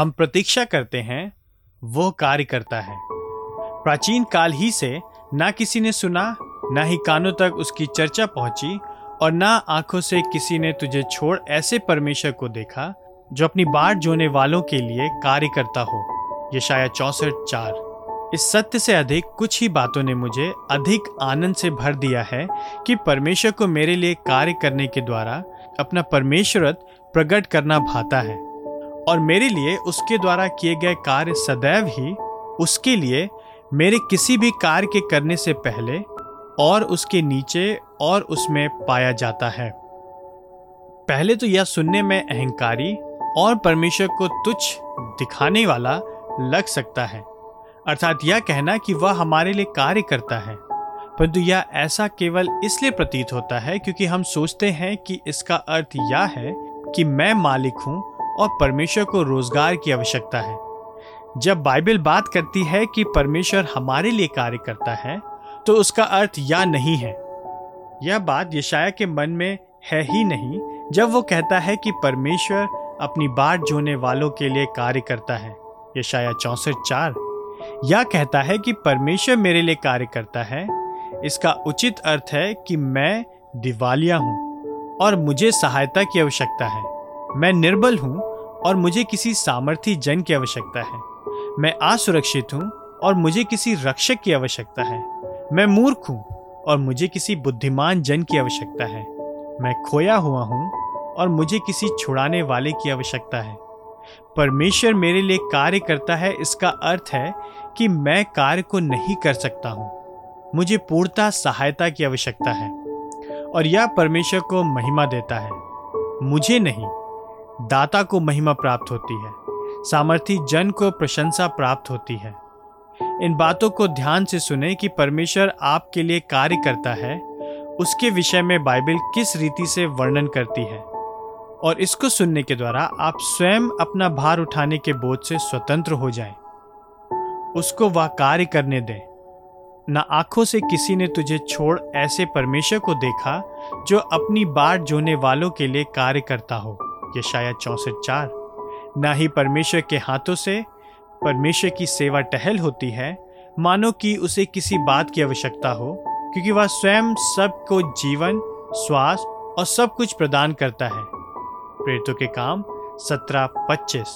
हम प्रतीक्षा करते हैं वो कार्य करता है। प्राचीन काल ही से ना किसी ने सुना, ना ही कानों तक उसकी चर्चा पहुंची और ना आंखों से किसी ने तुझे छोड़ ऐसे परमेश्वर को देखा जो अपनी बाट जोने वालों के लिए कार्य करता हो। यशायाह 64:4। इस सत्य से अधिक कुछ ही बातों ने मुझे अधिक आनंद से भर दिया है कि परमेश्वर को मेरे लिए कार्य करने के द्वारा अपना परमेश्वरत्व प्रकट करना भाता है और मेरे लिए उसके द्वारा किए गए कार्य सदैव ही उसके लिए मेरे किसी भी कार्य के करने से पहले और उसके नीचे और उसमें पाया जाता है। पहले तो यह सुनने में अहंकारी और परमेश्वर को तुच्छ दिखाने वाला लग सकता है, अर्थात यह कहना कि वह हमारे लिए कार्य करता है, परंतु यह ऐसा केवल इसलिए प्रतीत होता है क्योंकि हम सोचते हैं कि इसका अर्थ यह है कि मैं मालिक हूँ और परमेश्वर को रोजगार की आवश्यकता है। जब बाइबल बात करती है कि परमेश्वर हमारे लिए कार्य करता है तो उसका अर्थ यह नहीं है। यह बात यशायाह के मन में है ही नहीं जब वो कहता है कि परमेश्वर अपनी बाट जोने वालों के लिए कार्य करता है। यशायाह 64:4 यह कहता है कि परमेश्वर मेरे लिए कार्य करता है। इसका उचित अर्थ है कि मैं दिवालिया हूँ और मुझे सहायता की आवश्यकता है। मैं निर्बल हूँ और मुझे किसी सामर्थी जन की आवश्यकता है। मैं असुरक्षित हूँ और मुझे किसी रक्षक की आवश्यकता है। मैं मूर्ख हूँ और मुझे किसी बुद्धिमान जन की आवश्यकता है। मैं खोया हुआ हूँ और मुझे किसी छुड़ाने वाले की आवश्यकता है। परमेश्वर मेरे लिए कार्य करता है, इसका अर्थ है कि मैं कार्य को नहीं कर सकता हूँ। मुझे पूर्णता सहायता की आवश्यकता है और यह परमेश्वर को महिमा देता है, मुझे नहीं। दाता को महिमा प्राप्त होती है, सामर्थी जन को प्रशंसा प्राप्त होती है। इन बातों को ध्यान से सुने कि परमेश्वर आपके लिए कार्य करता है, उसके विषय में बाइबल किस रीति से वर्णन करती है, और इसको सुनने के द्वारा आप स्वयं अपना भार उठाने के बोझ से स्वतंत्र हो जाएं। उसको वह कार्य करने दें। ना आंखों से किसी ने तुझे छोड़ ऐसे परमेश्वर को देखा जो अपनी बाट जोने वालों के लिए कार्य करता हो। यशायाह 64:4। ना ही परमेश्वर के हाथों से परमेश्वर की सेवा टहल होती है, मानो कि उसे किसी बात की आवश्यकता हो, क्योंकि वह स्वयं सबको जीवन, श्वास और सब कुछ प्रदान करता है। प्रेरितों के काम 17:25।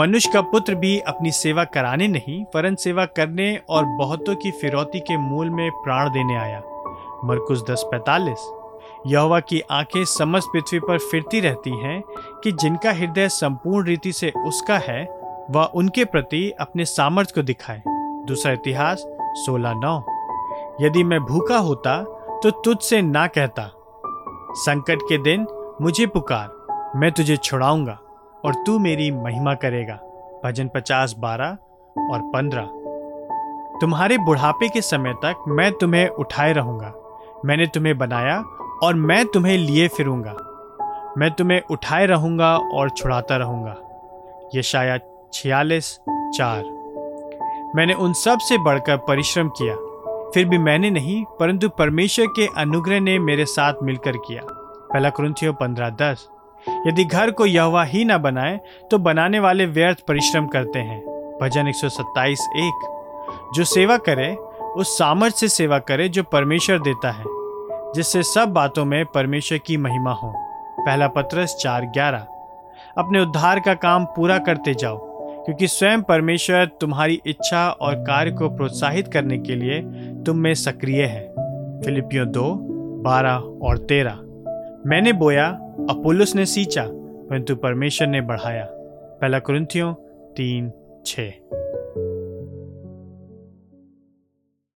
मनुष्य का पुत्र भी अपनी सेवा कराने नहीं, वरन सेवा करने और बहुतों की फिरौती के मूल में प्राण देने आया। मरकुस 10:45। यहोवा की आंखें समस्त पृथ्वी पर फिरती रहती हैं कि जिनका हृदय संपूर्ण रीति से उसका है वह उनके प्रति अपने सामर्थ्य को दिखाए। दूसरा इतिहास 16:9। यदि मैं भूखा होता तो तुझसे ना कहता, संकट के दिन मुझे पुकार, मैं तुझे छुड़ाऊंगा और तू मेरी महिमा करेगा। भजन 50:12-15। तुम्हारे बुढ़ापे के समय तक मैं तुम्हें उठाए रहूंगा, मैंने तुम्हें बनाया और मैं तुम्हें लिए फिरूंगा, मैं तुम्हें उठाए रहूंगा और छुड़ाता रहूंगा। यशायाह 46:4। मैंने उन सब से बढ़कर परिश्रम किया, फिर भी मैंने नहीं परंतु परमेश्वर के अनुग्रह ने मेरे साथ मिलकर किया। पहला कुरिन्थियों 15:10। यदि घर को यहोवा ही ना बनाए तो बनाने वाले व्यर्थ परिश्रम करते हैं। भजन 127:1। जो सेवा करे उस सामर्थ्य से सेवा करे जो परमेश्वर देता है, जिससे सब बातों में परमेश्वर की महिमा हो। पहला पत्रस 4:11। अपने उद्धार का काम पूरा करते जाओ, क्योंकि स्वयं परमेश्वर तुम्हारी इच्छा और कार्य को प्रोत्साहित करने के लिए तुम में सक्रिय है। फिलिपियों 2:12-13। मैंने बोया, अपोलोस ने सींचा, परंतु परमेश्वर ने बढ़ाया। पहला कुरिन्थियों 3:6।